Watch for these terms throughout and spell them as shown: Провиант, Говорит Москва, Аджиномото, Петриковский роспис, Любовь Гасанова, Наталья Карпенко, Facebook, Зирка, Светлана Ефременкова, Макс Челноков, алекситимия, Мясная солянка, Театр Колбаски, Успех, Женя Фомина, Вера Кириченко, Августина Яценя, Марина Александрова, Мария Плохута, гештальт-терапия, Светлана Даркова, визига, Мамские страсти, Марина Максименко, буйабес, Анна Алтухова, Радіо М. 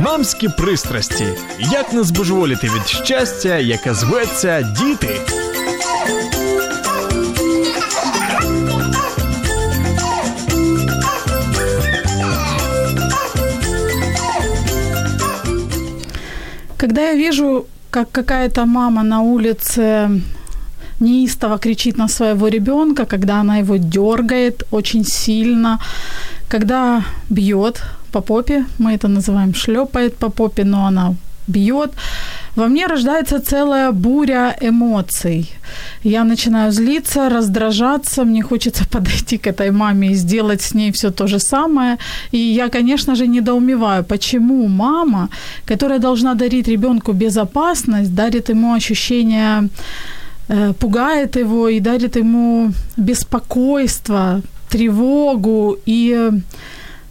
Мамські пристрасті. Як не збожеволіти від щастя, яке зветься діти. Когда я вижу, как какая-то мама на улице неистово кричит на своего ребенка, когда она его дергает очень сильно, когда бьет по попе, мы это называем шлепает по попе, но она бьет, во мне рождается целая буря эмоций. Я начинаю злиться, раздражаться, мне хочется подойти к этой маме и сделать с ней все то же самое. И я, конечно же, недоумеваю, почему мама, которая должна дарить ребенку безопасность, дарит ему ощущение, пугает его и дарит ему беспокойство, тревогу и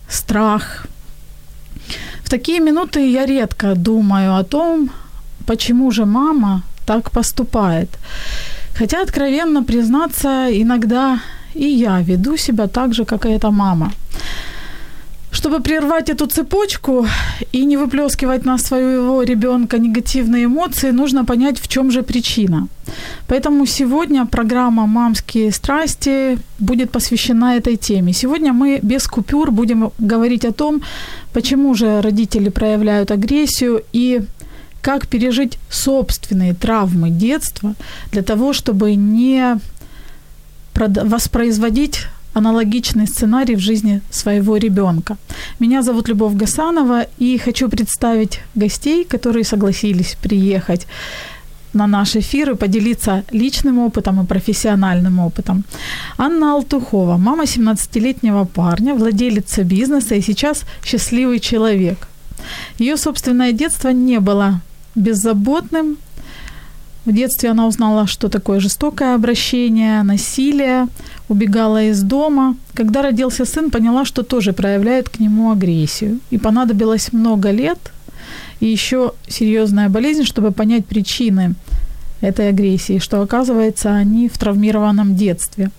страх. В такие минуты я редко думаю о том, почему же мама так поступает. Хотя, откровенно признаться, иногда и я веду себя так же, как и эта мама. Чтобы прервать эту цепочку и не выплескивать на своего ребенка негативные эмоции, нужно понять, в чем же причина. Поэтому сегодня программа «Мамские страсти» будет посвящена этой теме. Сегодня мы без купюр будем говорить о том, почему же родители проявляют агрессию и как пережить собственные травмы детства для того, чтобы не воспроизводить аналогичный сценарий в жизни своего ребенка. Меня зовут Любовь Гасанова, и хочу представить гостей, которые согласились приехать на наш эфир и поделиться личным опытом и профессиональным опытом. Анна Алтухова, мама 17-летнего парня, владелица бизнеса и сейчас счастливый человек. Ее собственное детство не было беззаботным. В детстве она узнала, что такое жестокое обращение, насилие, убегала из дома. Когда родился сын, поняла, что тоже проявляет к нему агрессию. И понадобилось много лет и еще серьезная болезнь, чтобы понять причины этой агрессии, что, оказывается, они в травмированном детстве.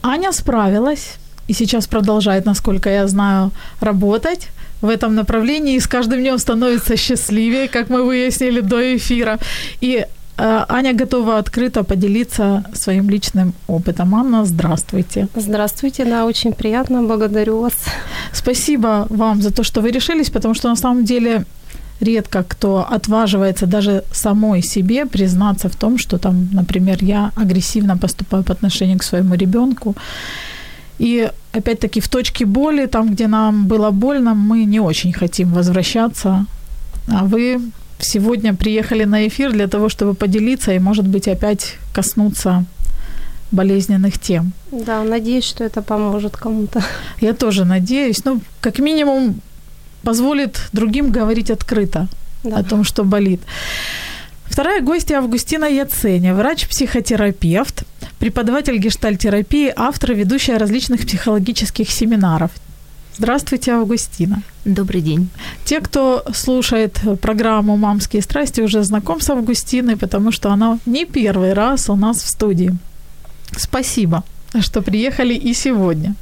Аня справилась и сейчас продолжает, насколько я знаю, работать в этом направлении, и с каждым днем становится счастливее, как мы выяснили до эфира. И Аня готова открыто поделиться своим личным опытом. Анна, здравствуйте. Здравствуйте, да, очень приятно, благодарю вас. Спасибо вам за то, что вы решились, потому что на самом деле редко кто отваживается даже самой себе признаться в том, что там, например, я агрессивно поступаю по отношению к своему ребенку. И опять-таки в точке боли, там, где нам было больно, мы не очень хотим возвращаться. А вы сегодня приехали на эфир для того, чтобы поделиться и, может быть, опять коснуться болезненных тем. Да, надеюсь, что это поможет кому-то. Я тоже надеюсь. Ну, как минимум, позволит другим говорить открыто, да, о том, что болит. Вторая гостья Августина Яценя, врач-психотерапевт, преподаватель гештальтерапии, автор и ведущая различных психологических семинаров. Здравствуйте, Августина. Добрый день. Те, кто слушает программу «Мамские страсти», уже знаком с Августиной, потому что она не первый раз у нас в студии. Спасибо, что приехали и сегодня.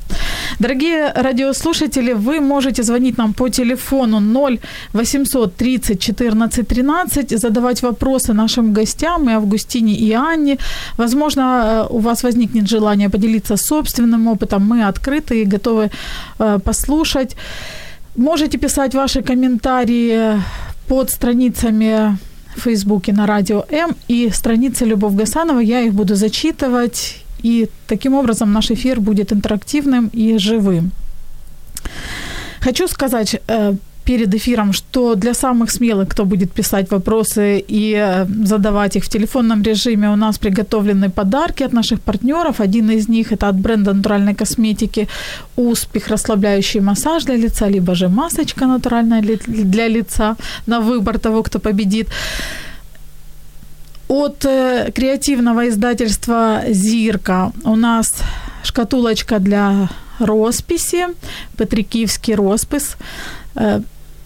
Дорогие радиослушатели, вы можете звонить нам по телефону 0800 30 14 13, задавать вопросы нашим гостям, и Августине, и Анне. Возможно, у вас возникнет желание поделиться собственным опытом. Мы открыты и готовы послушать. Можете писать ваши комментарии под страницами в Фейсбуке на Радио М и странице Любовь Гасанова. Я их буду зачитывать. И таким образом наш эфир будет интерактивным и живым. Хочу сказать, перед эфиром, что для самых смелых, кто будет писать вопросы и задавать их в телефонном режиме, у нас приготовлены подарки от наших партнеров. Один из них – это от бренда натуральной косметики «Успех» расслабляющий массаж для лица, либо же масочка натуральная для лица на выбор того, кто победит. От креативного издательства «Зирка» у нас шкатулочка для росписи, Петриковский роспис.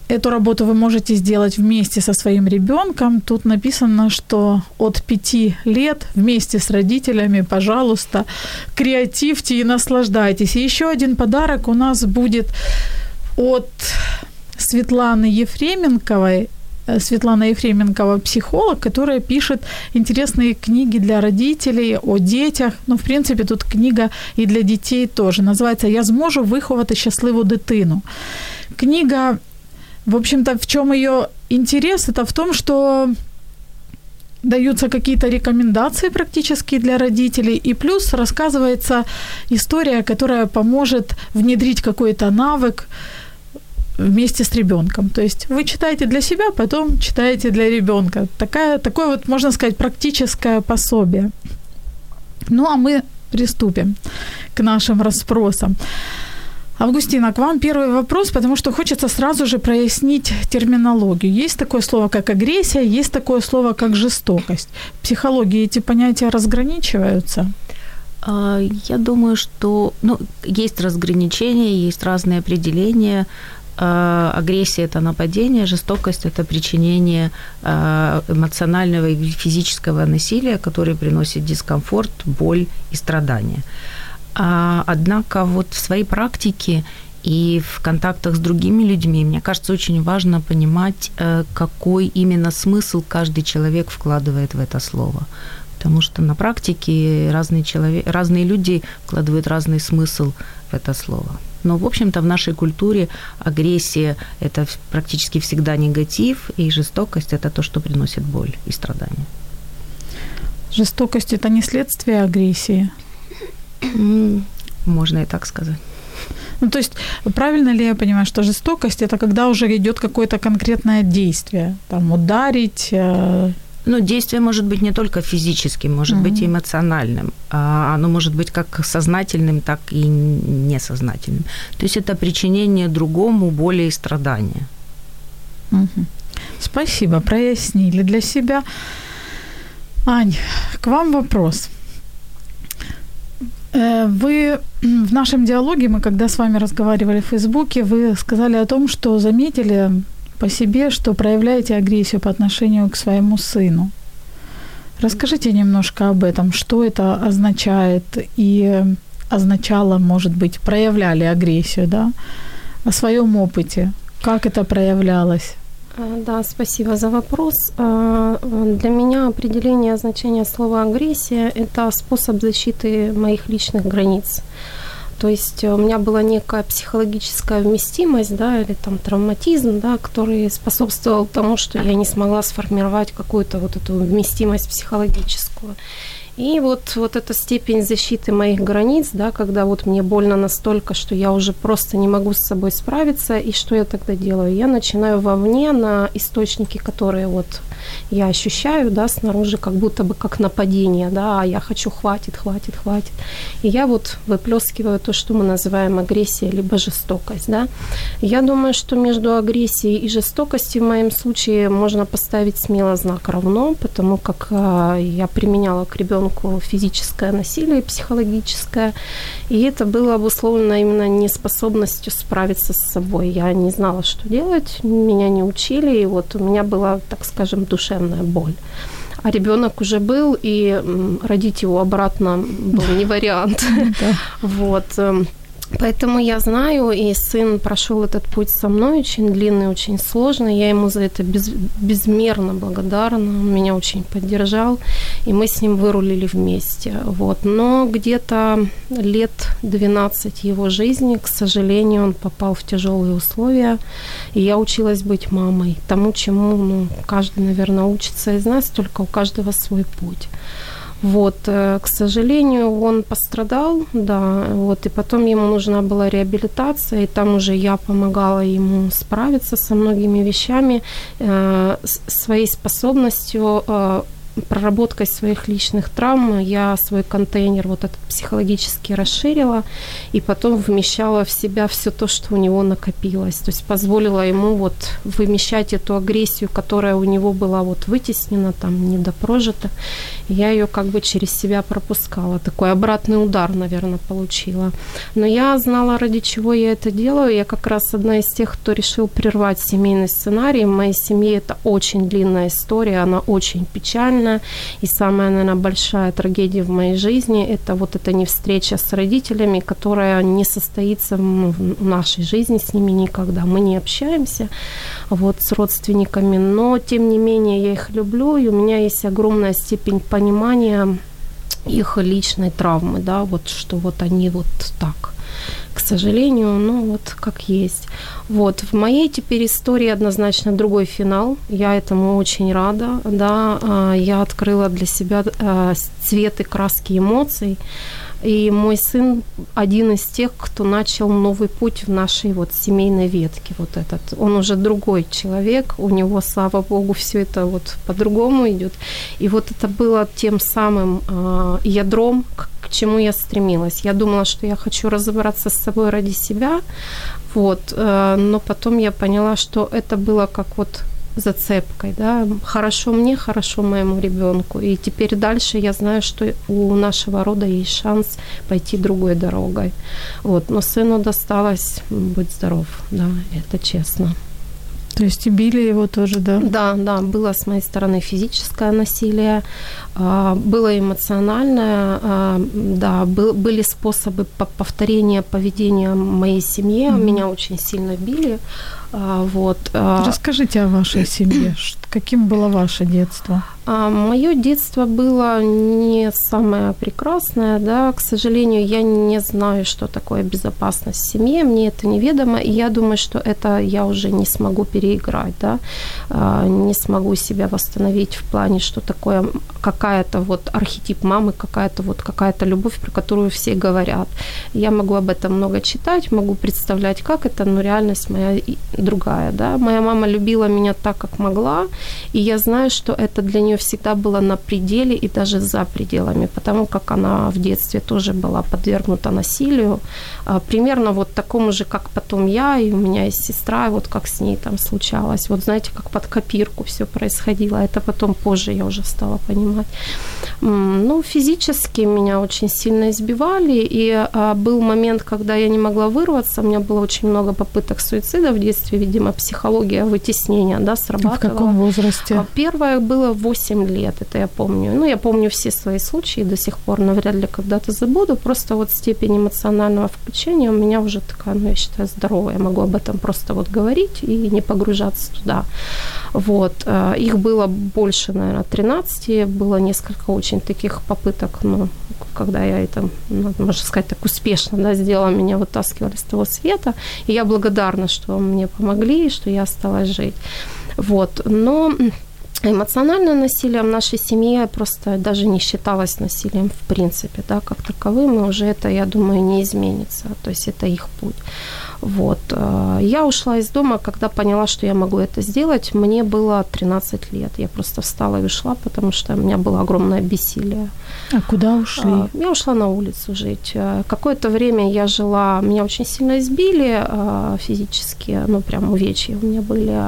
Эту работу вы можете сделать вместе со своим ребенком. Тут написано, что от 5 лет вместе с родителями, пожалуйста, креативьте и наслаждайтесь. И еще один подарок у нас будет от Светланы Ефременковой. Светлана Ефременкова, психолог, которая пишет интересные книги для родителей, о детях. Ну, в принципе, тут книга и для детей тоже. Называется «Я зможу виховати щасливу дитину». Книга, в общем-то, в чём её интерес? Это в том, что даются какие-то рекомендации практически для родителей, и плюс рассказывается история, которая поможет внедрить какой-то навык вместе с ребёнком. То есть вы читаете для себя, потом читаете для ребёнка. Такое вот, можно сказать, практическое пособие. Ну, а мы приступим к нашим расспросам. Августина, к вам первый вопрос, потому что хочется сразу же прояснить терминологию. Есть такое слово, как агрессия, есть такое слово, как жестокость. В психологии эти понятия разграничиваются? Я думаю, что есть разграничения, есть разные определения. Агрессия – это нападение, жестокость – это причинение эмоционального и физического насилия, которое приносит дискомфорт, боль и страдания. Однако вот в своей практике и в контактах с другими людьми, мне кажется, очень важно понимать, какой именно смысл каждый человек вкладывает в это слово. Потому что на практике разные люди вкладывают разный смысл в это слово. Но, в общем-то, в нашей культуре агрессия – это практически всегда негатив, и жестокость – это то, что приносит боль и страдания. Жестокость – это не следствие агрессии? Можно и так сказать. Ну, то есть, правильно ли я понимаю, что жестокость – это когда уже идёт какое-то конкретное действие? Там ударить… Действие может быть не только физическим, может быть и эмоциональным. Оно может быть как сознательным, так и несознательным. То есть это причинение другому боли и страдания. Спасибо, прояснили для себя. Ань, к вам вопрос. Вы в нашем диалоге, мы когда с вами разговаривали в Фейсбуке, вы сказали о том, что заметили по себе, что проявляете агрессию по отношению к своему сыну. Расскажите немножко об этом, что это означает и означало, может быть, проявляли агрессию, да? О своём опыте, как это проявлялось? Да, спасибо за вопрос. Для меня определение значения слова «агрессия» – это способ защиты моих личных границ. То есть у меня была некая психологическая вместимость, да, или там травматизм, да, который способствовал тому, что я не смогла сформировать какую-то вот эту вместимость психологическую. И вот эта степень защиты моих границ, да, когда вот мне больно настолько, что я уже просто не могу с собой справиться, и что я тогда делаю? Я начинаю вовне на источники, которые вот я ощущаю, да, снаружи, как будто бы как нападение, да, я хочу, хватит. И я вот выплескиваю то, что мы называем агрессией, либо жестокость, да. Я думаю, что между агрессией и жестокостью в моем случае можно поставить смело знак «равно», потому как я применяла к ребенку физическое насилие, психологическое, и это было обусловлено именно неспособностью справиться с собой. Я не знала, что делать, меня не учили, и вот у меня была, так скажем, душевная боль. А ребёнок уже был, и родить его обратно был не вариант. Вот. Поэтому я знаю, и сын прошёл этот путь со мной, очень длинный, очень сложный. Я ему за это безмерно благодарна, он меня очень поддержал, и мы с ним вырулили вместе. Вот. Но где-то лет 12 его жизни, к сожалению, он попал в тяжёлые условия, и я училась быть мамой, тому, чему каждый, наверное, учится из нас, только у каждого свой путь. Вот, к сожалению, он пострадал, да, вот, и потом ему нужна была реабилитация, и там уже я помогала ему справиться со многими вещами, своей способностью, проработкой своих личных травм. Я свой контейнер вот этот психологически расширила и потом вмещала в себя все то, что у него накопилось. То есть позволила ему вот вымещать эту агрессию, которая у него была вот вытеснена, там, недопрожита. Я ее как бы через себя пропускала. Такой обратный удар, наверное, получила. Но я знала, ради чего я это делаю. Я как раз одна из тех, кто решил прервать семейный сценарий. В моей семье это очень длинная история, она очень печальная. И самая, наверное, большая трагедия в моей жизни – это вот эта невстреча с родителями, которая не состоится в нашей жизни с ними никогда. Мы не общаемся вот с родственниками, но, тем не менее, я их люблю, и у меня есть огромная степень понимания их личной травмы, да, вот что вот они вот так, к сожалению, ну вот как есть. Вот, в моей теперь истории однозначно другой финал, я этому очень рада, да, я открыла для себя цвет и краски эмоций, и мой сын один из тех, кто начал новый путь в нашей вот семейной ветке, вот этот, он уже другой человек, у него, слава богу, все это вот по-другому идет, и вот это было тем самым ядром, к чему я стремилась. Я думала, что я хочу разобраться с собой ради себя, вот, но потом я поняла, что это было как вот зацепкой, да, хорошо мне, хорошо моему ребенку, и теперь дальше я знаю, что у нашего рода есть шанс пойти другой дорогой, вот, но сыну досталось, будь здоров, да, это честно. То есть и били его тоже, да? Да, да, было с моей стороны физическое насилие, было эмоциональное, да, были способы повторения поведения моей семьи, mm-hmm. меня очень сильно били, вот. Расскажите о вашей семье, каким было ваше детство? Моё детство было не самое прекрасное, да, к сожалению, я не знаю, что такое безопасность в семье, мне это неведомо, и я думаю, что это я уже не смогу переиграть, да, не смогу себя восстановить в плане, что такое какая-то вот архетип мамы, какая-то любовь, про которую все говорят. Я могу об этом много читать, могу представлять, как это, но реальность моя другая, да. Моя мама любила меня так, как могла, и я знаю, что это для неё всегда было на пределе и даже за пределами, потому как она в детстве тоже была подвергнута насилию, примерно вот такому же, как потом я, и у меня есть сестра, и вот как с ней там случалось, вот знаете, как под копирку всё происходило, это потом позже я уже стала понимать. Ну, физически меня очень сильно избивали, и был момент, когда я не могла вырваться, у меня было очень много попыток суицида в детстве, видимо, психология вытеснения, да, срабатывала. В каком возрасте? Первое было в 8 лет, это я помню. Ну, я помню все свои случаи до сих пор, но вряд ли когда-то забуду. Просто вот степень эмоционального включения у меня уже такая, ну, я считаю, здоровая. Я могу об этом просто вот говорить и не погружаться туда. Вот. Их было больше, наверное, 13. Было несколько очень таких попыток, ну, когда я это, можно сказать, так успешно, да, сделала, меня вытаскивали с того света. И я благодарна, что мне помогли, и что я осталась жить. Вот. Но... эмоциональное насилие в нашей семье просто даже не считалось насилием в принципе, да, как таковым, и уже это, я думаю, не изменится, то есть это их путь. Вот. Я ушла из дома, когда поняла, что я могу это сделать, мне было 13 лет, я просто встала и ушла, потому что у меня было огромное бессилие. А куда ушли? Я ушла на улицу жить. Какое-то время я жила, меня очень сильно избили физически, ну прям увечья у меня были.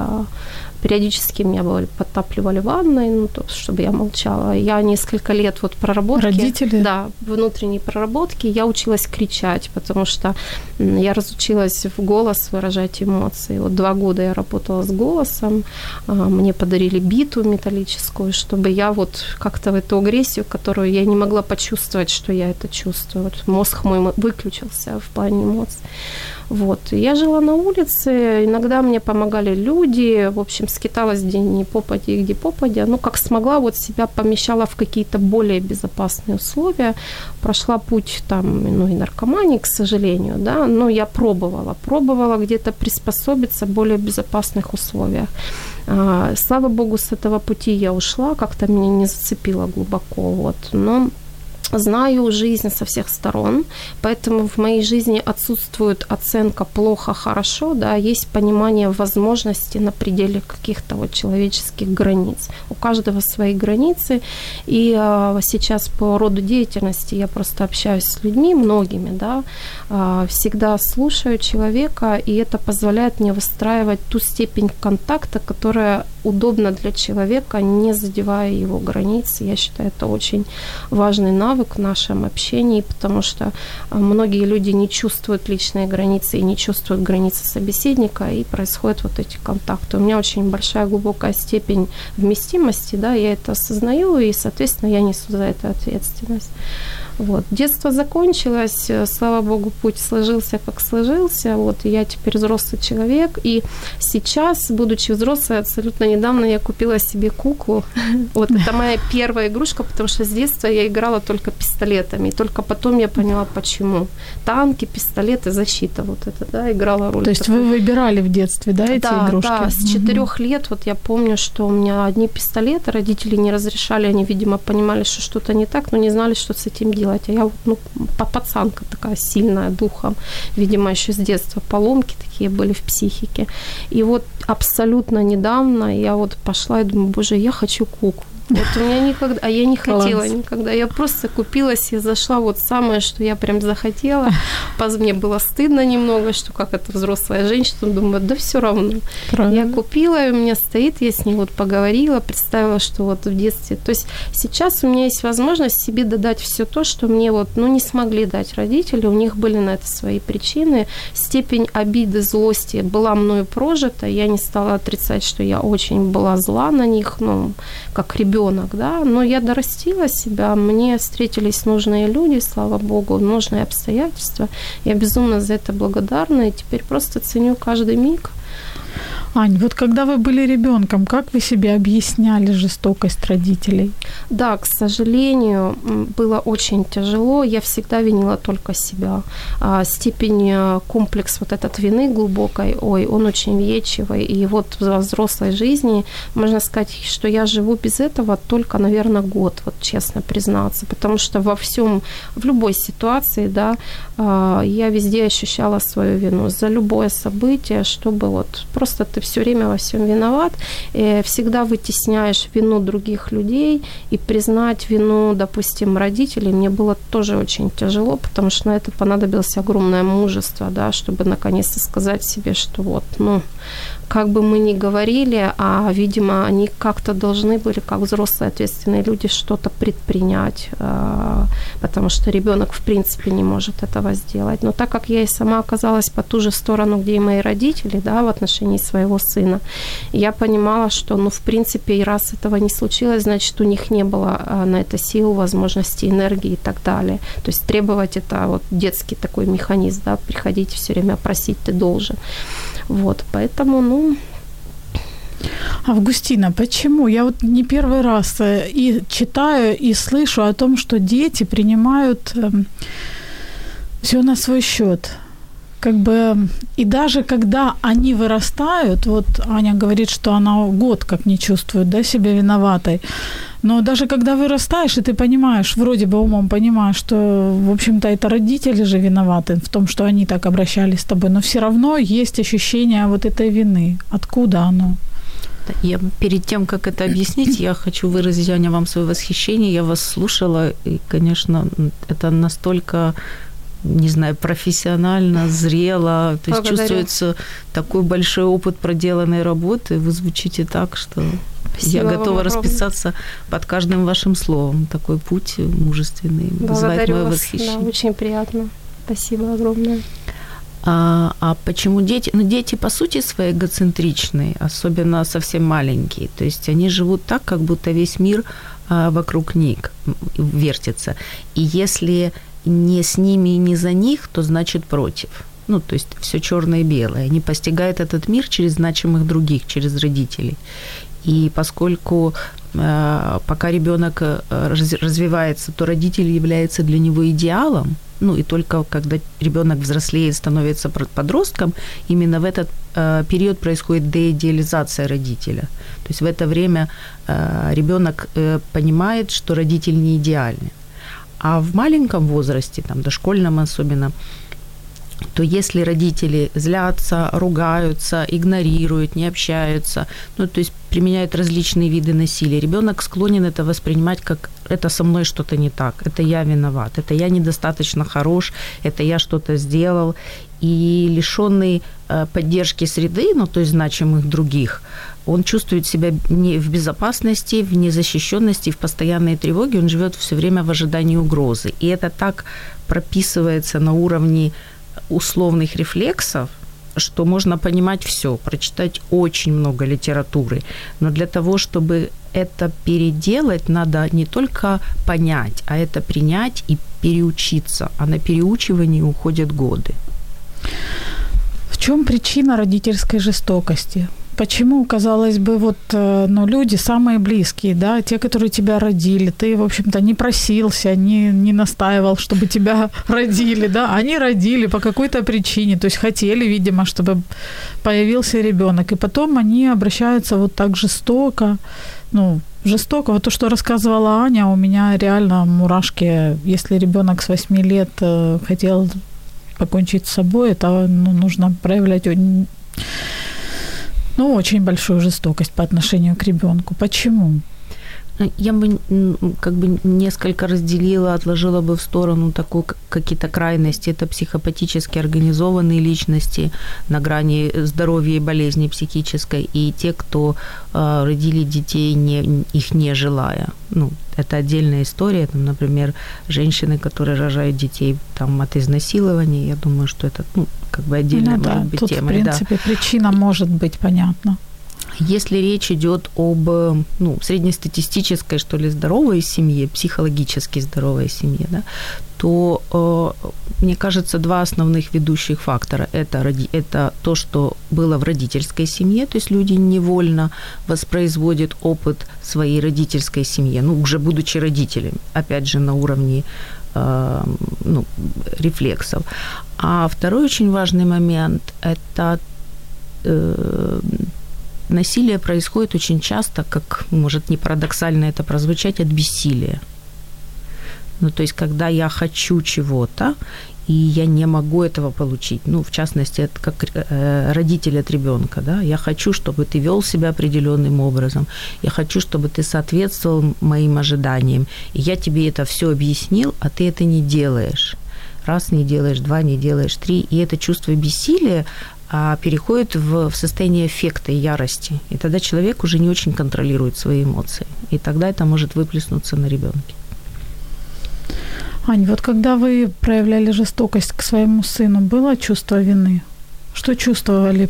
Периодически меня подтапливали ванной, ну, то, чтобы я молчала. Я несколько лет вот проработки... Родители? Да, внутренней проработки. Я училась кричать, потому что я разучилась в голос выражать эмоции. Вот 2 года я работала с голосом. Мне подарили биту металлическую, чтобы я вот как-то в эту агрессию, которую я не могла почувствовать, что я это чувствую. Вот мозг мой выключился в плане эмоций. Вот. Я жила на улице. Иногда мне помогали люди. В общем, скиталась где ни попадя и где попадя. Ну, как смогла, вот себя помещала в какие-то более безопасные условия. Прошла путь там, ну, и наркомании, к сожалению, да, но я пробовала где-то приспособиться в более безопасных условиях. Слава богу, с этого пути я ушла, как-то меня не зацепило глубоко, вот, но... Знаю жизнь со всех сторон, поэтому в моей жизни отсутствует оценка плохо, хорошо, да, есть понимание возможностей на пределе каких-то вот человеческих границ. У каждого свои границы, и сейчас по роду деятельности я просто общаюсь с людьми, многими, да, всегда слушаю человека, и это позволяет мне выстраивать ту степень контакта, которая удобна для человека, не задевая его границ. Я считаю, это очень важный навык в нашем общении, потому что многие люди не чувствуют личные границы и не чувствуют границы собеседника, и происходят вот эти контакты. У меня очень большая глубокая степень вместимости, да, я это осознаю, и, соответственно, я несу за это ответственность. Вот. Детство закончилось, слава богу, путь сложился, как сложился, вот, и я теперь взрослый человек, и сейчас, будучи взрослой, абсолютно недавно я купила себе куклу, вот, это моя первая игрушка, потому что с детства я играла только пистолетами, и только потом я поняла, почему. Танки, пистолеты, защита, вот это, да, играла роль. То есть вы выбирали в детстве, да, эти игрушки? Да, с 4 лет, вот я помню, что у меня одни пистолеты, родители не разрешали, они, видимо, понимали, что что-то не так, но не знали, что с этим делать. А я, ну, пацанка такая сильная духом, видимо, еще с детства поломки такие были в психике. И вот абсолютно недавно я вот пошла и думаю, боже, я хочу куклу. Вот у меня никогда, а я не хотела никогда, я просто купилась и зашла, вот самое, что я прям захотела, мне было стыдно немного, что как это взрослая женщина, думаю, да все равно. Правильно. Я купила, и у меня стоит, я с ней вот поговорила, представила, что вот в детстве, то есть сейчас у меня есть возможность себе додать все то, что мне вот, ну, не смогли дать родители, у них были на это свои причины, степень обиды, злости была мною прожита, я не стала отрицать, что я очень была зла на них, ну, как ребенок, да, но я дорастила себя, мне встретились нужные люди, слава богу, нужные обстоятельства. Я безумно за это благодарна и теперь просто ценю каждый миг. Ань, вот когда вы были ребенком, как вы себе объясняли жестокость родителей? Да, к сожалению, было очень тяжело. Я всегда винила только себя. Степень, комплекс вот этот вины глубокой, ой, он очень вечивый. И вот во взрослой жизни, можно сказать, что я живу без этого только, наверное, год, вот честно признаться. Потому что во всем, в любой ситуации, да, я везде ощущала свою вину за любое событие, чтобы вот просто ты все время во всем виноват, всегда вытесняешь вину других людей, и признать вину, допустим, родителей мне было тоже очень тяжело, потому что на это понадобилось огромное мужество, да, чтобы наконец-то сказать себе, что вот, ну, как бы мы ни говорили, а, видимо, они как-то должны были, как взрослые ответственные люди, что-то предпринять, потому что ребенок, в принципе, не может этого сделать. Но так как я и сама оказалась по ту же сторону, где и мои родители, да, в отношении своего сына, я понимала, что, ну, в принципе, и раз этого не случилось, значит, у них не было на это сил, возможностей, энергии и так далее. То есть требовать это вот детский такой механизм, да, приходить все время просить ты должен. Вот, поэтому, ну... Августина, почему? Я вот не первый раз и читаю, и слышу о том, что дети принимают все на свой счет. Как бы, и даже когда они вырастают, вот Аня говорит, что она год как не чувствует, да, себя виноватой, но даже когда вырастаешь, и ты понимаешь, вроде бы умом понимаешь, что, в общем-то, это родители же виноваты в том, что они так обращались с тобой, но все равно есть ощущение вот этой вины. Откуда оно? Я перед тем, как это объяснить, я хочу выразить, Аня, вам свое восхищение. Я вас слушала, и, конечно, это настолько... не знаю, профессионально, зрело. То есть чувствуется такой большой опыт проделанной работы. Вы звучите так, что спасибо, я готова расписаться под каждым вашим словом. Такой путь мужественный вызывает мое восхищение. Да, очень приятно. Спасибо огромное. А почему дети? Ну, дети по сути свои эгоцентричные, особенно совсем маленькие. То есть они живут так, как будто весь мир вокруг них вертится. И если не с ними и не за них, то значит против. ну, то есть все черное и белое, не постигает этот мир через значимых других, через родителей. И поскольку пока ребенок развивается, то родитель является для него идеалом, ну и только когда ребенок взрослеет, становится подростком, именно в этот период происходит деидеализация родителя. То есть в это время ребенок понимает, что родитель не идеален. А в маленьком возрасте, там, дошкольном особенно, то если родители злятся, ругаются, игнорируют, не общаются, ну, то есть применяют различные виды насилия, ребенок склонен это воспринимать как «это со мной что-то не так», «это я виноват», «это я недостаточно хорош», «это я что-то сделал». И лишённый поддержки среды, ну, то есть значимых других, он чувствует себя не в безопасности, в незащищенности, в постоянной тревоге, он живёт всё время в ожидании угрозы. И это так прописывается на уровне условных рефлексов, что можно понимать всё, прочитать очень много литературы. Но для того, чтобы это переделать, надо не только понять, а это принять и переучиться. А на переучивание уходят годы. В чём причина родительской жестокости? Почему, казалось бы, вот, ну, люди самые близкие, да, те, которые тебя родили, ты, в общем-то, не просился, не настаивал, чтобы тебя родили, да, они родили по какой-то причине, то есть хотели, видимо, чтобы появился ребёнок, и потом они обращаются вот так жестоко, ну, жестоко. Вот то, что рассказывала Аня, у меня реально мурашки, если ребёнок с 8 лет хотел покончить с собой, это, ну, нужно проявлять, ну, очень большую жестокость по отношению к ребёнку. Почему? Я бы как бы несколько разделила, отложила бы в сторону такую какие-то крайности. Это психопатически организованные личности на грани здоровья и болезни психической, и те, кто родили детей, их не желая. Ну, это отдельная история. Там, например, женщины, которые рожают детей там, от изнасилования. Я думаю, что это, ну, как бы отдельная, ну, да, может быть, тут, тема. В принципе, да. Причина может быть понятна. Если речь идёт об, ну, среднестатистической, что ли, здоровой семье, психологически здоровой семье, да, то, мне кажется, два основных ведущих фактора. Это то, что было в родительской семье, то есть люди невольно воспроизводят опыт своей родительской семьи, ну, уже будучи родителями, опять же, на уровне, ну, рефлексов. А второй очень важный момент – это насилие происходит очень часто, как, может, не парадоксально это прозвучать, от бессилия. Ну, то есть, когда я хочу чего-то, и я не могу этого получить. Ну, в частности, это как родитель от ребёнка, да. Я хочу, чтобы ты вёл себя определённым образом. Я хочу, чтобы ты соответствовал моим ожиданиям. И я тебе это всё объяснил, а ты это не делаешь. Раз не делаешь, два не делаешь, три. И это чувство бессилия переходит в состояние эффекта и ярости. И тогда человек уже не очень контролирует свои эмоции. И тогда это может выплеснуться на ребёнке. Ань, вот когда вы проявляли жестокость к своему сыну, было чувство вины? Что чувствовали,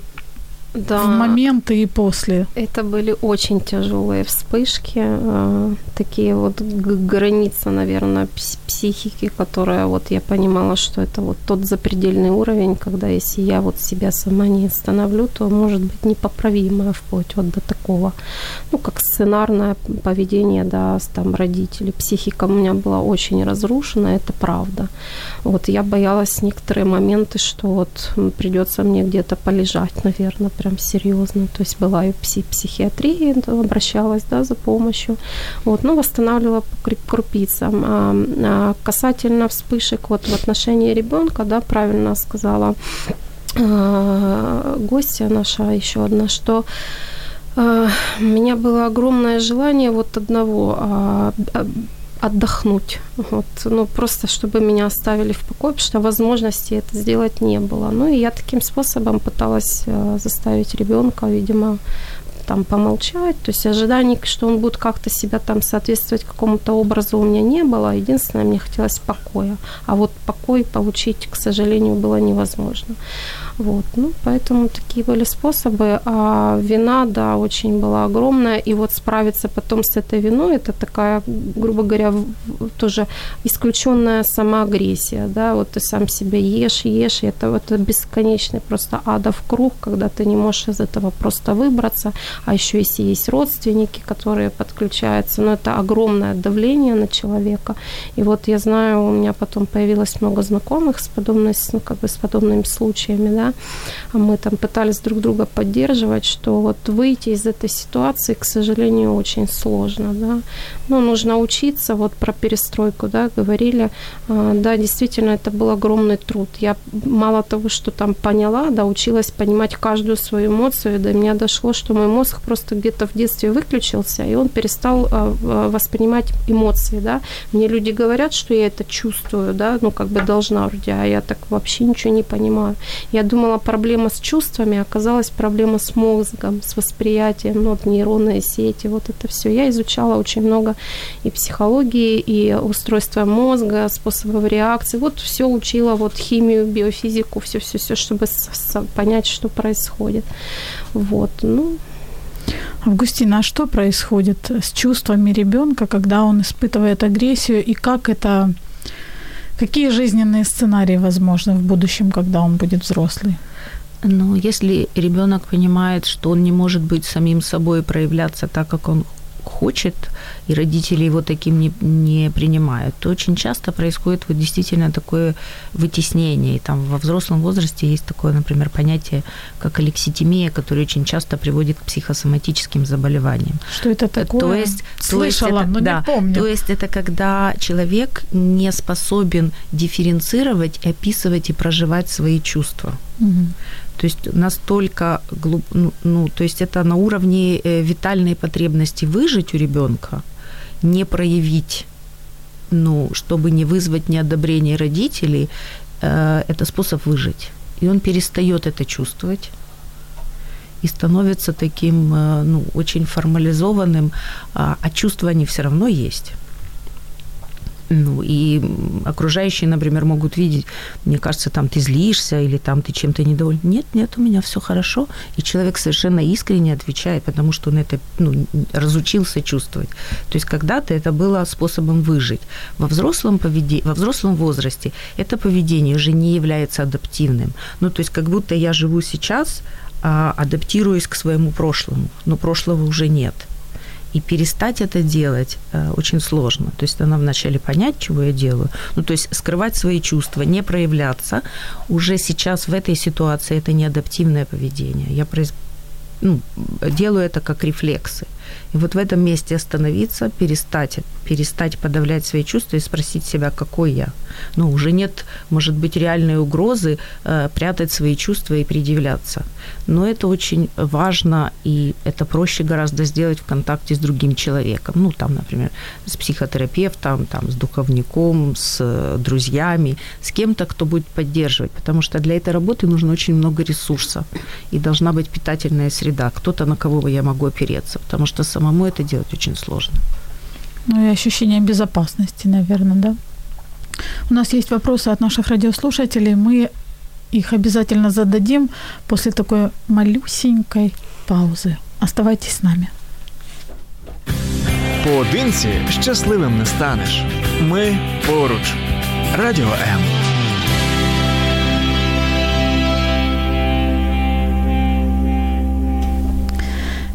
да, в моменты и после? Это были очень тяжёлые вспышки, такие вот границы, наверное, психики, которая, вот я понимала, что это вот тот запредельный уровень, когда если я вот себя сама не остановлю, то может быть непоправимое вплоть вот до такого, ну, как сценарное поведение, да, там, родителей. Психика у меня была очень разрушена, это правда. Вот я боялась некоторые моменты, что вот придётся мне где-то полежать, наверное, прям серьёзно. То есть была и психиатрия, обращалась, да, за помощью. Вот, но восстанавливала по крупицам. Касательно вспышек вот в отношении ребёнка, да, правильно сказала гостья наша ещё одна, что у меня было огромное желание вот одного отдохнуть, вот, ну, просто чтобы меня оставили в покое, потому что возможности это сделать не было. Ну, и я таким способом пыталась заставить ребёнка, видимо, там помолчать, то есть ожиданий, что он будет как-то себя там соответствовать какому-то образу, у меня не было. Единственное, мне хотелось покоя. А вот покой получить, к сожалению, было невозможно. Вот, ну, поэтому такие были способы. А вина, да, очень была огромная. И вот справиться потом с этой виной, это такая, грубо говоря, тоже исключенная самоагрессия, да, вот ты сам себя ешь, и это вот бесконечный просто адов круг, когда ты не можешь из этого просто выбраться, а еще если есть родственники, которые подключаются, но это огромное давление на человека. И вот я знаю, у меня потом появилось много знакомых с подобными, ну, как бы с подобными случаями, да, а мы там пытались друг друга поддерживать, что вот выйти из этой ситуации, к сожалению, очень сложно, да, ну, нужно учиться, вот про перестройку, да, говорили, да, действительно, это был огромный труд, я мало того, что там поняла, да, училась понимать каждую свою эмоцию, до меня дошло, что мой мозг просто где-то в детстве выключился, и он перестал воспринимать эмоции, да, мне люди говорят, что я это чувствую, да, ну, как бы должна вроде, а я так вообще ничего не понимаю, я думала, проблема с чувствами, оказалась проблема с мозгом, с восприятием, ну, вот нейронные сети, вот это все. Я изучала очень много и психологии, и устройства мозга, способов реакции. Вот все учила, вот химию, биофизику, все-все-все, чтобы понять, что происходит. Вот, ну... Августина, а что происходит с чувствами ребенка, когда он испытывает агрессию, и как это... Какие жизненные сценарии возможны в будущем, когда он будет взрослый? Ну, если ребёнок понимает, что он не может быть самим собой и проявляться так, как он хочет, и родители его таким не принимают, то очень часто происходит вот действительно такое вытеснение. И там во взрослом возрасте есть такое, например, понятие, как алекситимия, которое очень часто приводит к психосоматическим заболеваниям. Что это такое? Слышала, но не помню. То есть это когда человек не способен дифференцировать, описывать и проживать свои чувства. Угу. То есть настолько глубоко, ну, то есть это на уровне витальной потребности выжить у ребенка, не проявить, ну, чтобы не вызвать неодобрение родителей, это способ выжить. И он перестает это чувствовать и становится таким, ну, очень формализованным, а чувства они все равно есть. Ну, и окружающие, например, могут видеть, мне кажется, там ты злишься или там ты чем-то недоволен. Нет, нет, у меня всё хорошо. И человек совершенно искренне отвечает, потому что он это, ну, разучился чувствовать. То есть когда-то это было способом выжить. Во взрослом возрасте это поведение уже не является адаптивным. Ну, то есть как будто я живу сейчас, адаптируясь к своему прошлому, но прошлого уже нет. И перестать это делать очень сложно. То есть она вначале понять, чего я делаю. Ну, то есть скрывать свои чувства, не проявляться. Уже сейчас в этой ситуации это не адаптивное поведение. Я делаю это как рефлексы. И вот в этом месте остановиться, перестать подавлять свои чувства и спросить себя, какой я. Ну, уже нет, может быть, реальной угрозы прятать свои чувства и предъявляться. Но это очень важно, и это проще гораздо сделать в контакте с другим человеком. Ну, там, например, с психотерапевтом, там, с духовником, с друзьями, с кем-то, кто будет поддерживать. Потому что для этой работы нужно очень много ресурсов. И должна быть питательная среда, кто-то, на кого я могу опереться. Потому что самому это делать очень сложно. Ну и ощущение безопасности, наверное, да? У нас есть вопросы от наших радиослушателей. Мы их обязательно зададим после такой малюсенькой паузы. Оставайтесь с нами. Поодинці щасливим не станеш. Ми поруч. Радіо М.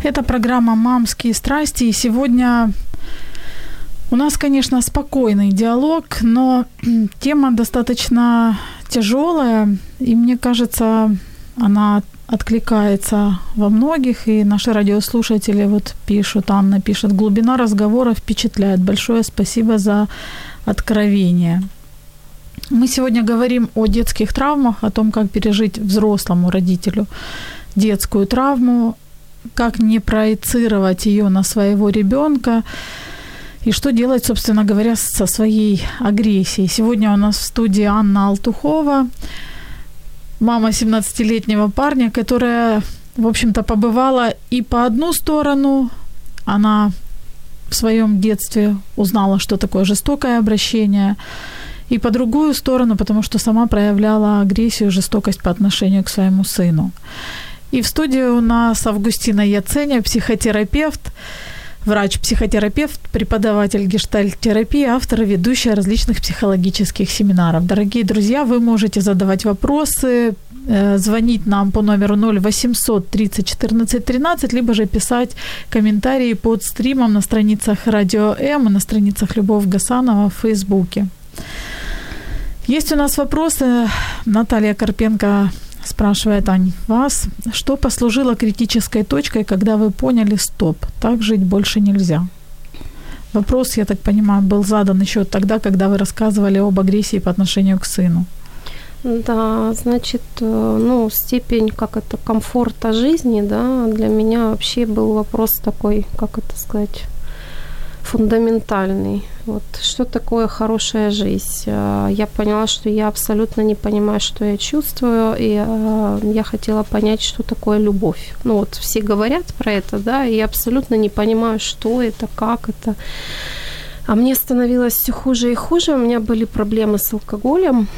Это программа «Мамские страсти», и сегодня у нас, конечно, спокойный диалог, но тема достаточно тяжелая, и, мне кажется, она откликается во многих, и наши радиослушатели вот пишут, Анна пишет, глубина разговора впечатляет, большое спасибо за откровение. Мы сегодня говорим о детских травмах, о том, как пережить взрослому родителю детскую травму, как не проецировать её на своего ребёнка и что делать, собственно говоря, со своей агрессией. Сегодня у нас в студии Анна Алтухова, мама 17-летнего парня, которая в общем-то, побывала и по одну сторону. Она в своем детстве узнала, что такое жестокое обращение, и по другую сторону, потому что сама проявляла агрессию, жестокость по отношению к своему сыну. И в студии у нас Августина Яценя, психотерапевт, врач-психотерапевт, преподаватель гештальт-терапии, автор и ведущая различных психологических семинаров. Дорогие друзья, вы можете задавать вопросы, звонить нам по номеру 0800 30 14 13, либо же писать комментарии под стримом на страницах Радио М и на страницах Любовь Гасанова в Фейсбуке. Есть у нас вопросы. Наталья Карпенко спрашивает, Ань, вас, что послужило критической точкой, когда вы поняли, стоп, так жить больше нельзя? Вопрос, я так понимаю, был задан еще тогда, когда вы рассказывали об агрессии по отношению к сыну. Да, значит, степень, как это, комфорта жизни, да, для меня вообще был вопрос такой, как это сказать, фундаментальный. Вот, что такое хорошая жизнь? Я поняла, что я абсолютно не понимаю, что я чувствую, и я хотела понять, что такое любовь. Ну вот, все говорят про это, да, и я абсолютно не понимаю, что это, как это. А мне становилось все хуже и хуже. У меня были проблемы с алкоголем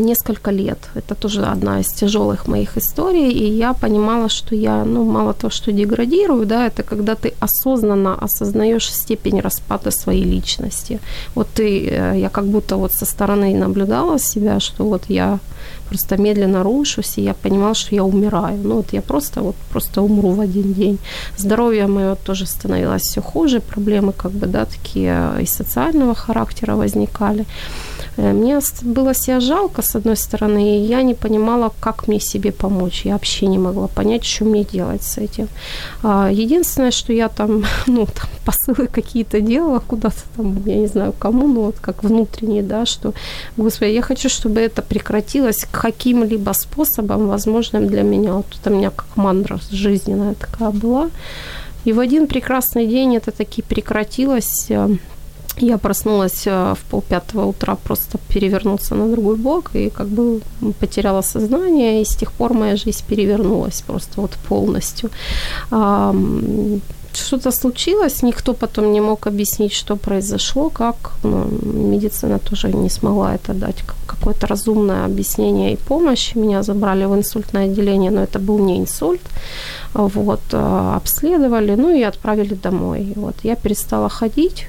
несколько лет. Это тоже одна из тяжелых моих историй, и я понимала, что я, мало того, что деградирую, да, это когда ты осознанно осознаешь степень распада своей личности. Вот я как будто вот со стороны наблюдала себя, что вот я просто медленно рушусь, и я понимала, что я умираю. Я просто умру в один день. Здоровье мое тоже становилось все хуже, проблемы такие и социального характера возникали. Мне было себя жалко, с одной стороны, и я не понимала, как мне себе помочь. Я вообще не могла понять, что мне делать с этим. Единственное, что я там посылы какие-то делала куда-то там, я не знаю кому, как внутренние, да, что, Господи, я хочу, чтобы это прекратилось каким-либо способом, возможным для меня. Вот это у меня как мантра жизненная такая была. И в один прекрасный день это таки прекратилось. Я проснулась в 4:30 утра, просто перевернуться на другой бок и потеряла сознание, и с тех пор моя жизнь перевернулась просто полностью. Что-то случилось, никто потом не мог объяснить, что произошло, как. Медицина тоже не смогла это дать, какое-то разумное объяснение и помощь. Меня забрали в инсультное отделение, но это был не инсульт. Вот, обследовали, и отправили домой. Вот, я перестала ходить.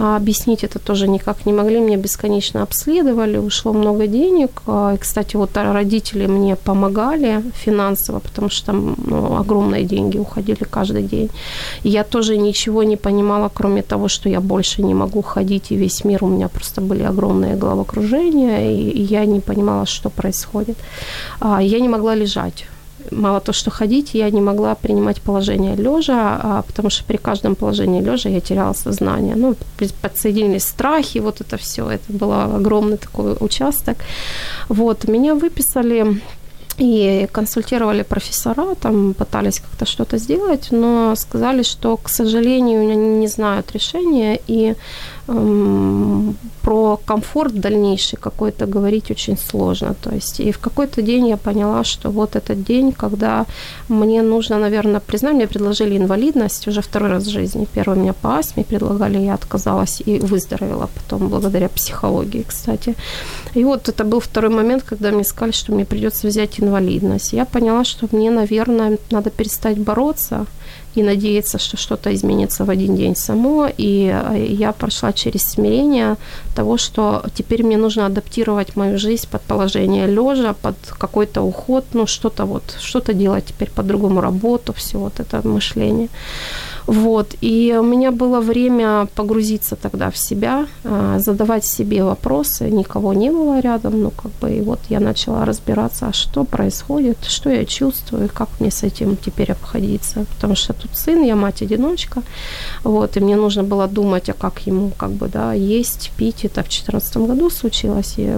А объяснить это тоже никак не могли. Меня бесконечно обследовали, ушло много денег. И, кстати, родители мне помогали финансово, потому что там огромные деньги уходили каждый день. И я тоже ничего не понимала, кроме того, что я больше не могу ходить, и весь мир. У меня просто были огромные головокружения, и я не понимала, что происходит. Я не могла лежать. Мало того, что ходить, я не могла принимать положение лежа, потому что при каждом положении лежа я теряла сознание. Подсоединились страхи, вот это все, это был огромный такой участок. Вот, меня выписали и консультировали профессора, там пытались как-то что-то сделать, но сказали, что, к сожалению, они не знают решения, и про комфорт дальнейший какой-то говорить очень сложно. То есть, и в какой-то день я поняла, что вот этот день, когда мне нужно, наверное, признать, мне предложили инвалидность уже второй раз в жизни. Первый меня по астме предлагали, я отказалась и выздоровела потом, благодаря психологии, кстати. И вот это был второй момент, когда мне сказали, что мне придется взять инвалидность. Я поняла, что мне, наверное, надо перестать бороться и надеяться, что что-то изменится в один день само. И я прошла через смирение того, что теперь мне нужно адаптировать мою жизнь под положение лежа, под какой-то уход, что-то делать теперь по-другому, работу, все вот это мышление. Вот. И у меня было время погрузиться тогда в себя, задавать себе вопросы. Никого не было рядом, и вот я начала разбираться, что происходит, что я чувствую, как мне с этим теперь обходиться. Потому что тут сын, я мать-одиночка, вот, и мне нужно было думать, а как ему, есть, пить. Это в 2014 году случилось, и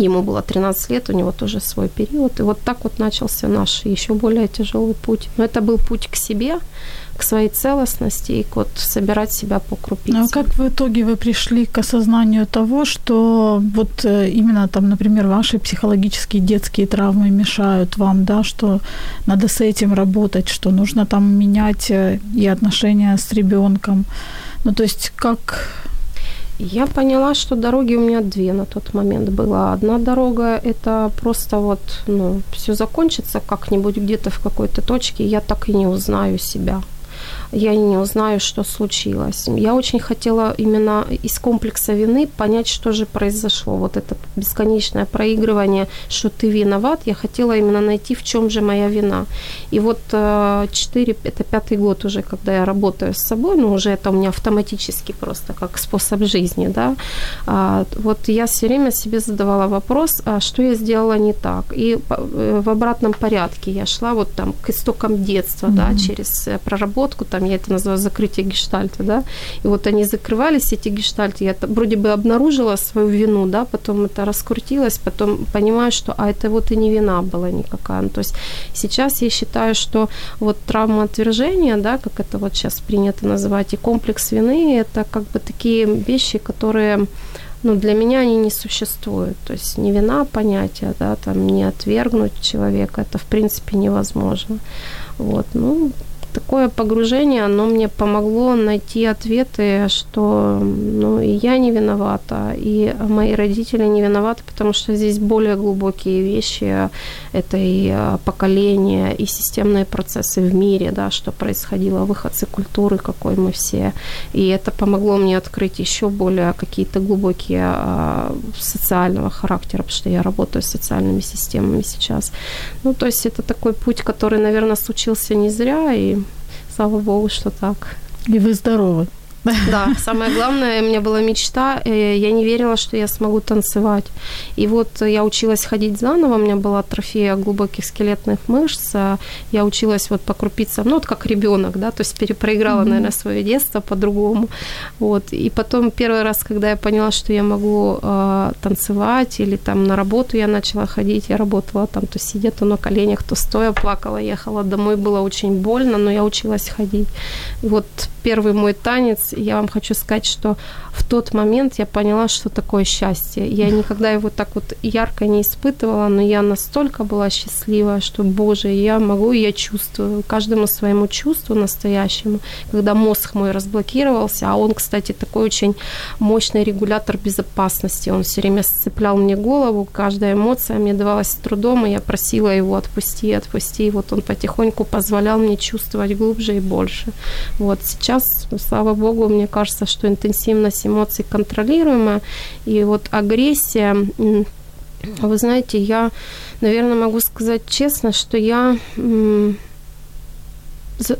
Ему было 13 лет, у него тоже свой период. И вот так вот начался наш еще более тяжелый путь. Но это был путь к себе, к своей целостности и к вот собирать себя по крупицам. А как в итоге вы пришли к осознанию того, что вот именно там, например, ваши психологические детские травмы мешают вам, да, что надо с этим работать, что нужно там менять и отношения с ребенком? Ну, то есть как... Я поняла, что дороги у меня две на тот момент было. Одна дорога – это просто вот, ну, всё закончится как-нибудь где-то в какой-то точке, я так и не узнаю себя. Я не узнаю, что случилось. Я очень хотела именно из комплекса вины понять, что же произошло. Вот это бесконечное проигрывание, что ты виноват, я хотела именно найти, в чем же моя вина. И вот 4, это 5 год уже, когда я работаю с собой, ну уже это у меня автоматически просто как способ жизни, да. Вот я все время себе задавала вопрос, а что я сделала не так. И в обратном порядке я шла вот там к истокам детства, да, через проработку, там я это называю закрытие гештальта, да, и вот они закрывались, эти гештальты, я вроде бы обнаружила свою вину, да, потом это раскрутилось, потом понимаю, что, а это вот и не вина была никакая, ну, то есть сейчас я считаю, что вот травма отвержения, да, как это вот сейчас принято называть, и комплекс вины, это как бы такие вещи, которые, ну, для меня они не существуют, то есть не вина понятие, да, там, не отвергнуть человека, это, в принципе, невозможно, вот, ну, такое погружение, оно мне помогло найти ответы, что, ну, и я не виновата, и мои родители не виноваты, потому что здесь более глубокие вещи, это и поколение, и системные процессы в мире, да, что происходило, выходцы культуры, какой мы все. И это помогло мне открыть еще более какие-то глубокие социального характера, потому что я работаю с социальными системами сейчас. Ну, то есть это такой путь, который, наверное, случился не зря, и слава богу, что так. И вы здоровы. Да, самое главное, у меня была мечта, я не верила, что я смогу танцевать. И вот я училась ходить заново, у меня была атрофия глубоких скелетных мышц, я училась вот по крупицам, ну вот как ребёнок, да, то есть перепроиграла, наверное, своё детство по-другому. Вот. И потом первый раз, когда я поняла, что я могу танцевать или там на работу я начала ходить, я работала там то сидя, то на коленях, то стоя, плакала, ехала домой, было очень больно, но я училась ходить. И вот первый мой танец, я вам хочу сказать, что в тот момент я поняла, что такое счастье. Я никогда его так вот ярко не испытывала, но я настолько была счастлива, что, боже, я могу, я чувствую. Каждому своему чувству настоящему, когда мозг мой разблокировался, а он, кстати, такой очень мощный регулятор безопасности. Он все время сцеплял мне голову, каждая эмоция мне давалась с трудом, и я просила его отпусти. И вот он потихоньку позволял мне чувствовать глубже и больше. Вот сейчас, слава богу, мне кажется, что интенсивность эмоций контролируема, и вот агрессия, вы знаете, я, наверное, могу сказать честно, что я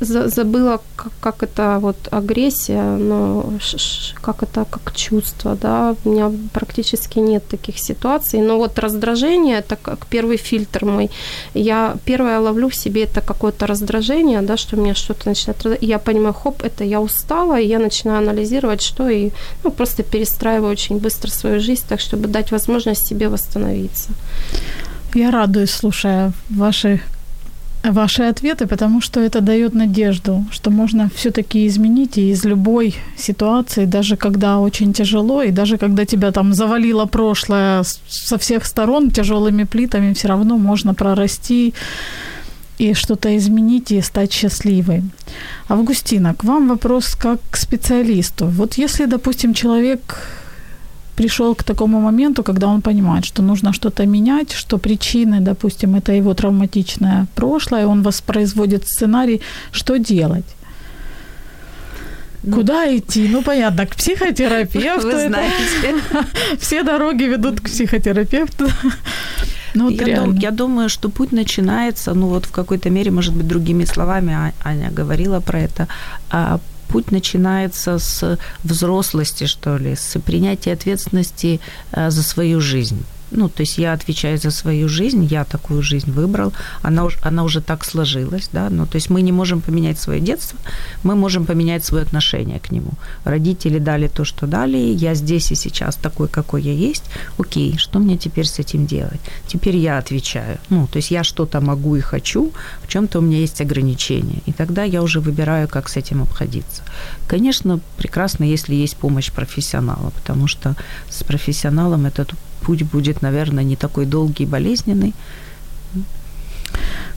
забыла, как это вот агрессия, но как это, как чувство, да, у меня практически нет таких ситуаций, но вот раздражение, это как первый фильтр мой, я первое ловлю в себе это какое-то раздражение, да, что меня что-то начинает, я понимаю, хоп, это я устала, и я начинаю анализировать, что, и, ну, просто перестраиваю очень быстро свою жизнь, так, чтобы дать возможность себе восстановиться. Я радуюсь, слушая ваши ответы, потому что это даёт надежду, что можно всё-таки изменить и из любой ситуации, даже когда очень тяжело, и даже когда тебя там завалило прошлое со всех сторон тяжёлыми плитами, всё равно можно прорасти и что-то изменить, и стать счастливой. Августина, к вам вопрос как к специалисту. Вот если, допустим, человек пришёл к такому моменту, когда он понимает, что нужно что-то менять, что причины, допустим, это его травматичное прошлое, он воспроизводит сценарий, что делать? Ну, куда идти? Ну, понятно, к психотерапевту. Вы знаете. Все дороги ведут к психотерапевту. Ну, вот я думаю, что путь начинается, ну вот в какой-то мере, может быть, другими словами, Аня говорила про это, путь начинается с взрослости, что ли, с принятия ответственности за свою жизнь. Ну, то есть я отвечаю за свою жизнь, я такую жизнь выбрал, она уже так сложилась, да, ну, то есть мы не можем поменять свое детство, мы можем поменять свое отношение к нему. Родители дали то, что дали, я здесь и сейчас такой, какой я есть, окей, что мне теперь с этим делать? Теперь я отвечаю, ну, то есть я что-то могу и хочу, в чем-то у меня есть ограничения, и тогда я уже выбираю, как с этим обходиться. Конечно, прекрасно, если есть помощь профессионала, потому что с профессионалом этот путь будет, наверное, не такой долгий и болезненный.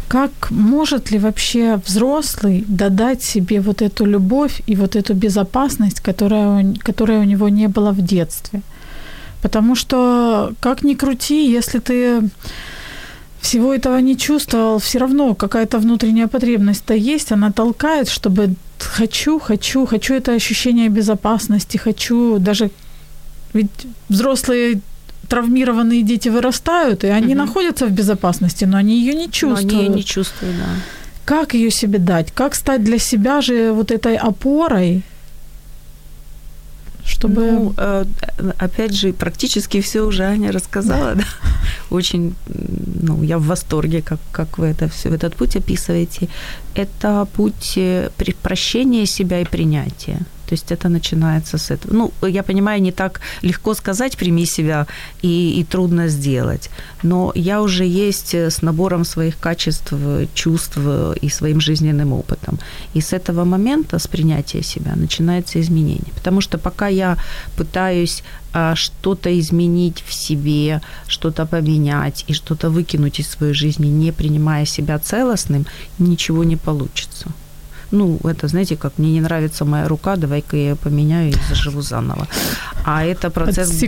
Как может ли вообще взрослый додать себе вот эту любовь и вот эту безопасность, которая у него не было в детстве? Потому что, как ни крути, если ты всего этого не чувствовал, все равно какая-то внутренняя потребность-то есть, она толкает, чтобы хочу это ощущение безопасности, хочу даже... Ведь взрослые травмированные дети вырастают, и они находятся в безопасности, но они её не чувствуют. Но они её не чувствуют, да. Как её себе дать? Как стать для себя же вот этой опорой, чтобы... Ну, опять же, практически всё уже Аня рассказала. Да. Очень, ну, я в восторге, как вы это всё, этот путь описываете. Это путь прощения себя и принятия. То есть это начинается с этого. Ну, я понимаю, не так легко сказать «прими себя» и трудно сделать. Но я уже есть с набором своих качеств, чувств и своим жизненным опытом. И с этого момента, с принятия себя, начинается изменение. Потому что пока я пытаюсь что-то изменить в себе, что-то поменять и что-то выкинуть из своей жизни, не принимая себя целостным, ничего не получится. Ну, это, знаете, как мне не нравится моя рука, давай-ка я её поменяю и заживу заново. А это процесс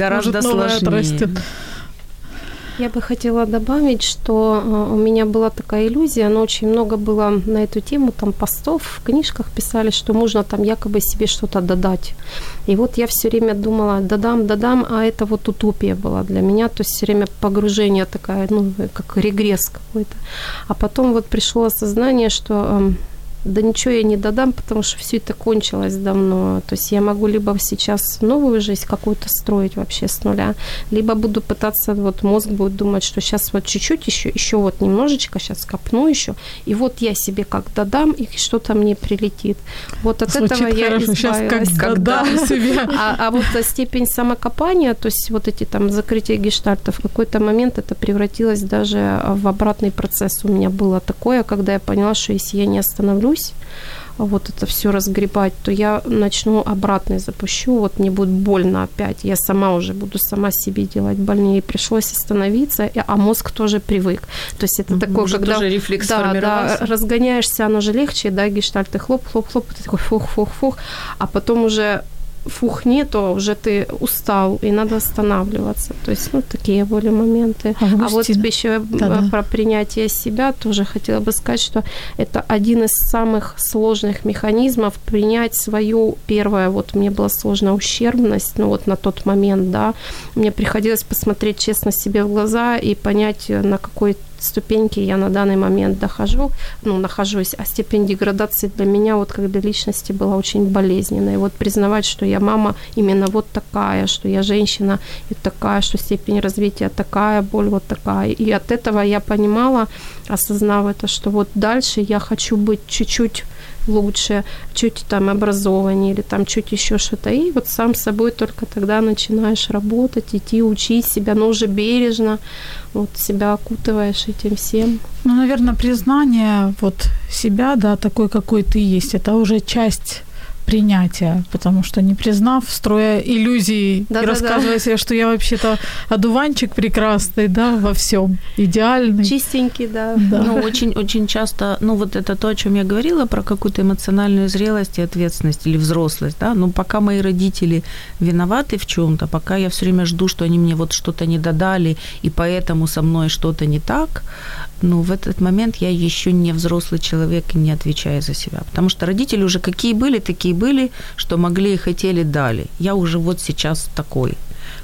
гораздо сложнее. Я бы хотела добавить, что у меня была такая иллюзия, но очень много было на эту тему там постов, в книжках писали, что можно там якобы себе что-то додать. И вот я всё время думала, додам, а это вот утопия была для меня, то есть всё время погружение такое, ну, как регресс какой-то. А потом вот пришло осознание, что... Да ничего я не додам, потому что всё это кончилось давно. То есть я могу либо сейчас новую жизнь какую-то строить вообще с нуля, либо буду пытаться, вот мозг будет думать, что сейчас вот чуть-чуть ещё вот немножечко, сейчас копну ещё, и вот я себе как додам, и что-то мне прилетит. Вот от Звучит этого я хорошо. Избавилась. Сейчас как додам себе. А вот степень самокопания, то есть вот эти там закрытия гештальта, в какой-то момент это превратилось даже в обратный процесс. У меня было такое, когда я поняла, что если я не остановлюсь, вот это всё разгребать, то я начну обратно запущу, вот мне будет больно опять, я сама уже буду сама себе делать больнее, пришлось остановиться, а мозг тоже привык. То есть это такое, уже когда тоже рефлекс формировался. Да, разгоняешься, оно же легче, да, гештальт, ты хлоп-хлоп-хлоп, ты такой фух-фух-фух, а потом уже фух нету, уже ты устал, и надо останавливаться. То есть, ну, такие были моменты. Августина. А вот ещё про принятие себя тоже хотела бы сказать, что это один из самых сложных механизмов принять свою, первое, вот мне была сложна ущербность, ну, вот на тот момент, да, мне приходилось посмотреть честно себе в глаза и понять, на какой ступеньки я на данный момент нахожусь, а степень деградации для меня вот как для личности была очень болезненной. Вот признавать, что я мама именно вот такая, что я женщина и такая, что степень развития такая, боль вот такая. И от этого я понимала, осознав это, что вот дальше я хочу быть чуть-чуть лучше, чуть там образованнее или там чуть ещё что-то. И вот сам с собой только тогда начинаешь работать, идти, учить себя, но уже бережно, вот себя окутываешь этим всем. Ну, наверное, признание вот себя, да, такой, какой ты есть, это уже часть принятия, потому что не признав, строя иллюзии и рассказывая себе, что я вообще-то одуванчик прекрасный, да, во всём, идеальный. Чистенький, да. Ну, очень-очень часто, ну, вот это то, о чём я говорила, про какую-то эмоциональную зрелость и ответственность или взрослость, да, ну, пока мои родители виноваты в чём-то, пока я всё время жду, что они мне вот что-то не додали, и поэтому со мной что-то не так, ну, в этот момент я ещё не взрослый человек и не отвечаю за себя, потому что родители уже какие были, такие были, что могли и хотели, дали. Я уже вот сейчас такой.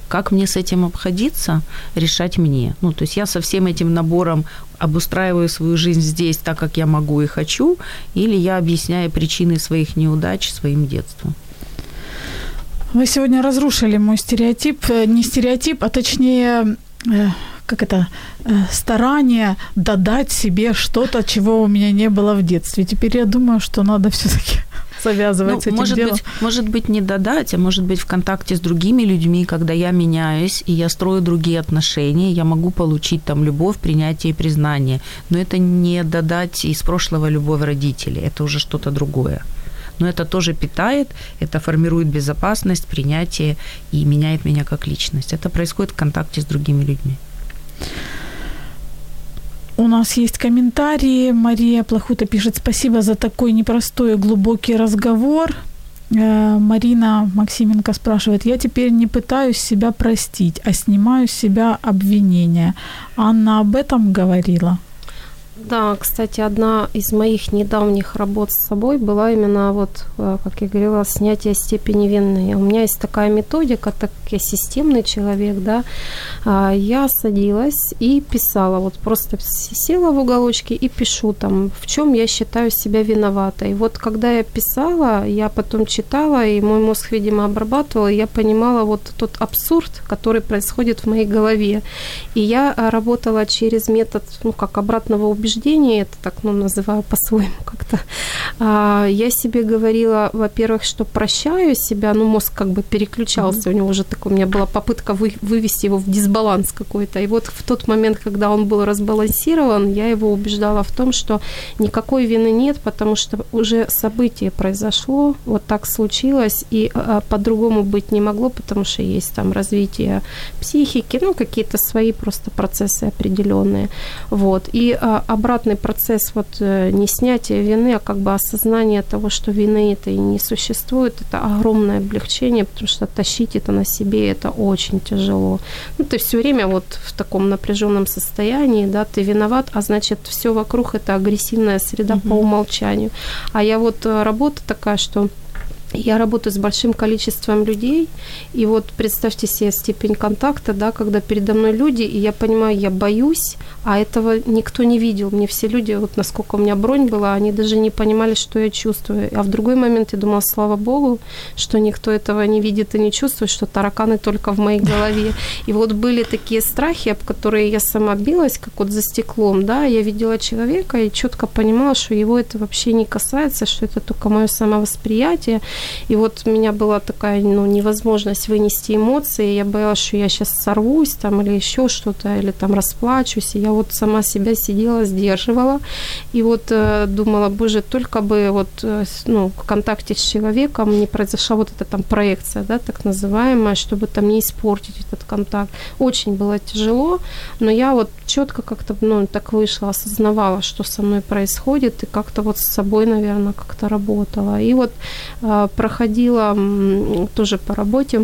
Как мне с этим обходиться, решать мне. Ну, то есть я со всем этим набором обустраиваю свою жизнь здесь так, как я могу и хочу, или я объясняю причины своих неудач своим детством. Вы сегодня разрушили мой стереотип, не стереотип, а точнее, старание додать себе что-то, чего у меня не было в детстве. Теперь я думаю, что надо всё-таки завязывать с этим делом. Может быть, не додать, а может быть, в контакте с другими людьми, когда я меняюсь, и я строю другие отношения, я могу получить там любовь, принятие и признание. Но это не додать из прошлого любовь родителей, это уже что-то другое. Но это тоже питает, это формирует безопасность, принятие и меняет меня как личность. Это происходит в контакте с другими людьми. У нас есть комментарии. Мария Плохута пишет: «Спасибо за такой непростой и глубокий разговор». Марина Максименко спрашивает: «Я теперь не пытаюсь себя простить, а снимаю с себя обвинения. Анна об этом говорила?» Да, кстати, одна из моих недавних работ с собой была именно, как я говорила, снятие степени вины. У меня есть такая методика, так как я системный человек, да, я садилась и писала, просто села в уголочке и пишу там, в чем я считаю себя виноватой. Когда я писала, я потом читала, и мой мозг, видимо, обрабатывал, и я понимала тот абсурд, который происходит в моей голове. И я работала через метод, обратного убеждения. Это так, называю по-своему как-то. Я себе говорила, во-первых, что прощаю себя, мозг переключался, у него уже такой, у меня была попытка вывести его в дисбаланс какой-то, и в тот момент, когда он был разбалансирован, я его убеждала в том, что никакой вины нет, потому что уже событие произошло, так случилось, и по-другому быть не могло, потому что есть там развитие психики, какие-то свои просто процессы определенные, и обратный процесс не снятия вины, а осознание того, что вины этой не существует, это огромное облегчение, потому что тащить это на себе, это очень тяжело. Ты все время в таком напряженном состоянии, да, ты виноват, а значит, все вокруг это агрессивная среда по умолчанию. А я работа такая, что я работаю с большим количеством людей, и представьте себе степень контакта, да, когда передо мной люди, и я понимаю, я боюсь, а этого никто не видел. Мне все люди, насколько у меня бронь была, они даже не понимали, что я чувствую. А в другой момент я думала, слава богу, что никто этого не видит и не чувствует, что тараканы только в моей голове. И были такие страхи, об которые я сама билась, как за стеклом, да, я видела человека и четко понимала, что его это вообще не касается, что это только мое самовосприятие. И у меня была такая невозможность вынести эмоции, я боялась, что я сейчас сорвусь или еще что-то, или расплачусь, и я сама себя сидела, сдерживала, и думала, боже, только бы в контакте с человеком не произошла эта проекция, да, так называемая, чтобы там не испортить этот контакт. Очень было тяжело, но я четко как-то, так вышла, осознавала, что со мной происходит, и как-то с собой, наверное, как-то работала. И проходила тоже по работе.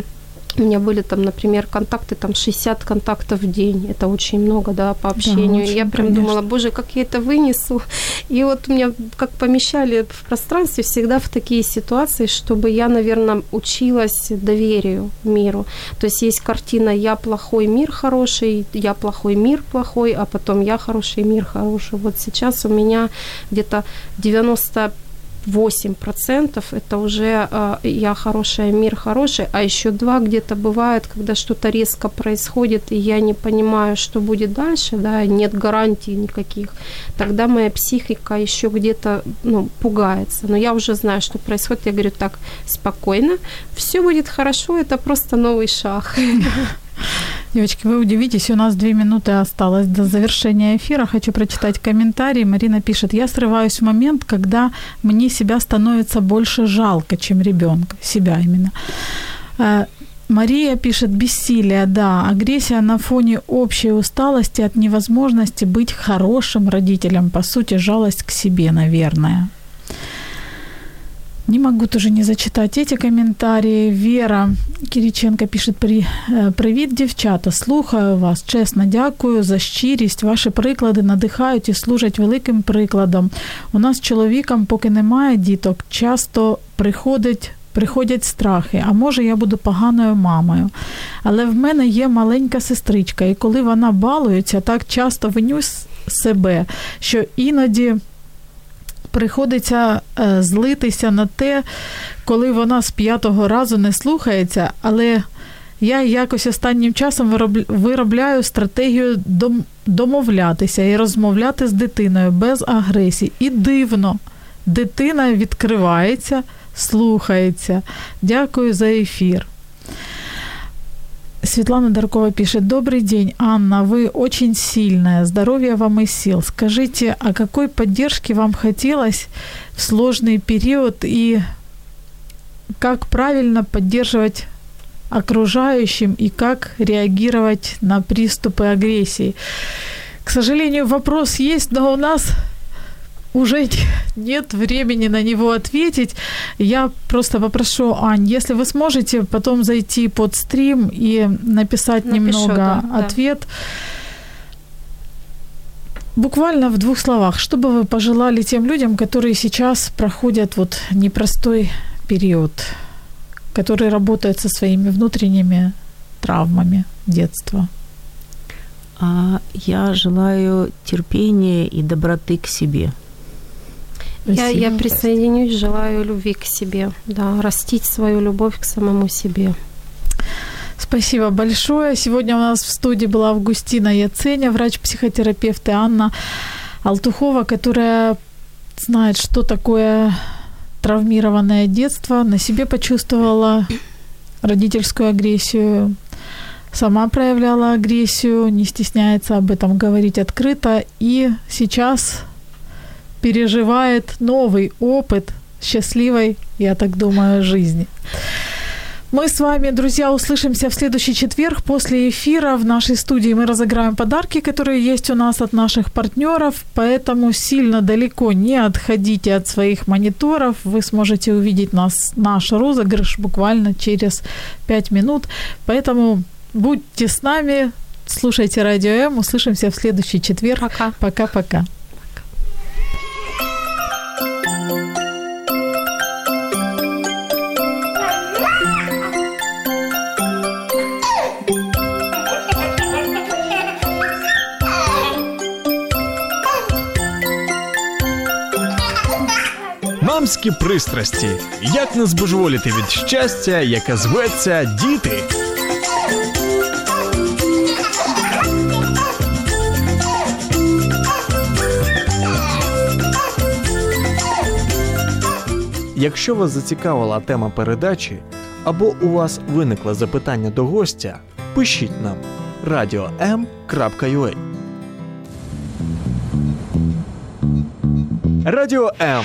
У меня были там, например, контакты, там 60 контактов в день. Это очень много, да, по общению. Да, очень, я прям думала, боже, как я это вынесу. И меня как помещали в пространстве всегда в такие ситуации, чтобы я, наверное, училась доверию миру. То есть картина «я плохой, мир хороший», «я плохой, мир плохой», а потом «я хороший, мир хороший». Сейчас у меня где-то 98% это уже я хорошая, мир хороший, а еще 2 где-то бывает, когда что-то резко происходит, и я не понимаю, что будет дальше, да, нет гарантий никаких, тогда моя психика еще где-то пугается. Но я уже знаю, что происходит, я говорю, так, спокойно, все будет хорошо, это просто новый шаг. Девочки, вы удивитесь, у нас 2 минуты осталось до завершения эфира. Хочу прочитать комментарий. Марина пишет: «Я срываюсь в момент, когда мне себя становится больше жалко, чем ребенка». Себя именно. Мария пишет: «Бессилие, да, агрессия на фоне общей усталости от невозможности быть хорошим родителем. По сути, жалость к себе, наверное». Не могу тоже не зачитать эти комментарии. Вера Кириченко пишет: «Привіт, дівчата, слухаю вас, чесно дякую за щирість, ваші приклади надихають і служать великим прикладом. У нас з чоловіком, поки немає діток, часто приходять страхи, а може я буду поганою мамою. Але в мене є маленька сестричка, і коли вона балується, так часто виню себе, що іноді приходиться злитися на те, коли вона з 5-го разу не слухається, але я якось останнім часом виробляю стратегію домовлятися і розмовляти з дитиною без агресії. І дивно, дитина відкривається, слухається. Дякую за ефір. Светлана Даркова пишет. Добрый день, Анна, вы очень сильная, здоровья вам и сил. Скажите, о какой поддержке вам хотелось в сложный период и как правильно поддерживать окружающим и как реагировать на приступы агрессии? К сожалению, вопрос есть, но у нас уже нет времени на него ответить. Я просто попрошу, Ань, если вы сможете потом зайти под стрим и написать немного ответ. Буквально в 2 словах, что бы вы пожелали тем людям, которые сейчас проходят вот непростой период, которые работают со своими внутренними травмами детства? Я желаю терпения и доброты к себе. Я присоединюсь, желаю любви к себе, да, растить свою любовь к самому себе. Спасибо большое. Сегодня у нас в студии была Августина Яценя, врач-психотерапевт, и Анна Алтухова, которая знает, что такое травмированное детство, на себе почувствовала родительскую агрессию, сама проявляла агрессию, не стесняется об этом говорить открыто, и сейчас переживает новый опыт счастливой, я так думаю, жизни. Мы с вами, друзья, услышимся в следующий четверг после эфира. В нашей студии мы разыграем подарки, которые есть у нас от наших партнеров, поэтому сильно далеко не отходите от своих мониторов. Вы сможете увидеть наш розыгрыш буквально через 5 минут. Поэтому будьте с нами, слушайте Радио М, услышимся в следующий четверг. Пока. Пока-пока. Мамські пристрасті. Як не збожеволіти від щастя, яке зветься діти? Якщо вас зацікавила тема передачі, або у вас виникло запитання до гостя, пишіть нам radio.m.ua. Радіо М.